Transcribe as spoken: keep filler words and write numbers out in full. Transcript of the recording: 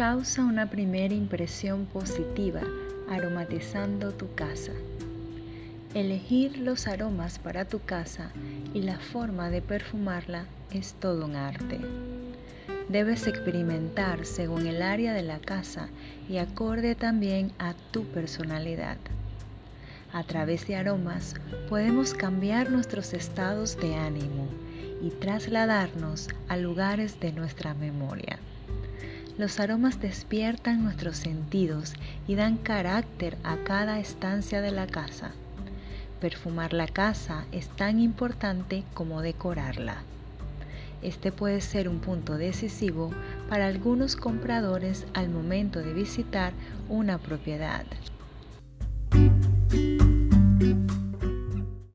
Causa una primera impresión positiva, aromatizando tu casa. Elegir los aromas para tu casa y la forma de perfumarla es todo un arte. Debes experimentar según el área de la casa y acorde también a tu personalidad. A través de aromas podemos cambiar nuestros estados de ánimo y trasladarnos a lugares de nuestra memoria. Los aromas despiertan nuestros sentidos y dan carácter a cada estancia de la casa. Perfumar la casa es tan importante como decorarla. Este puede ser un punto decisivo para algunos compradores al momento de visitar una propiedad.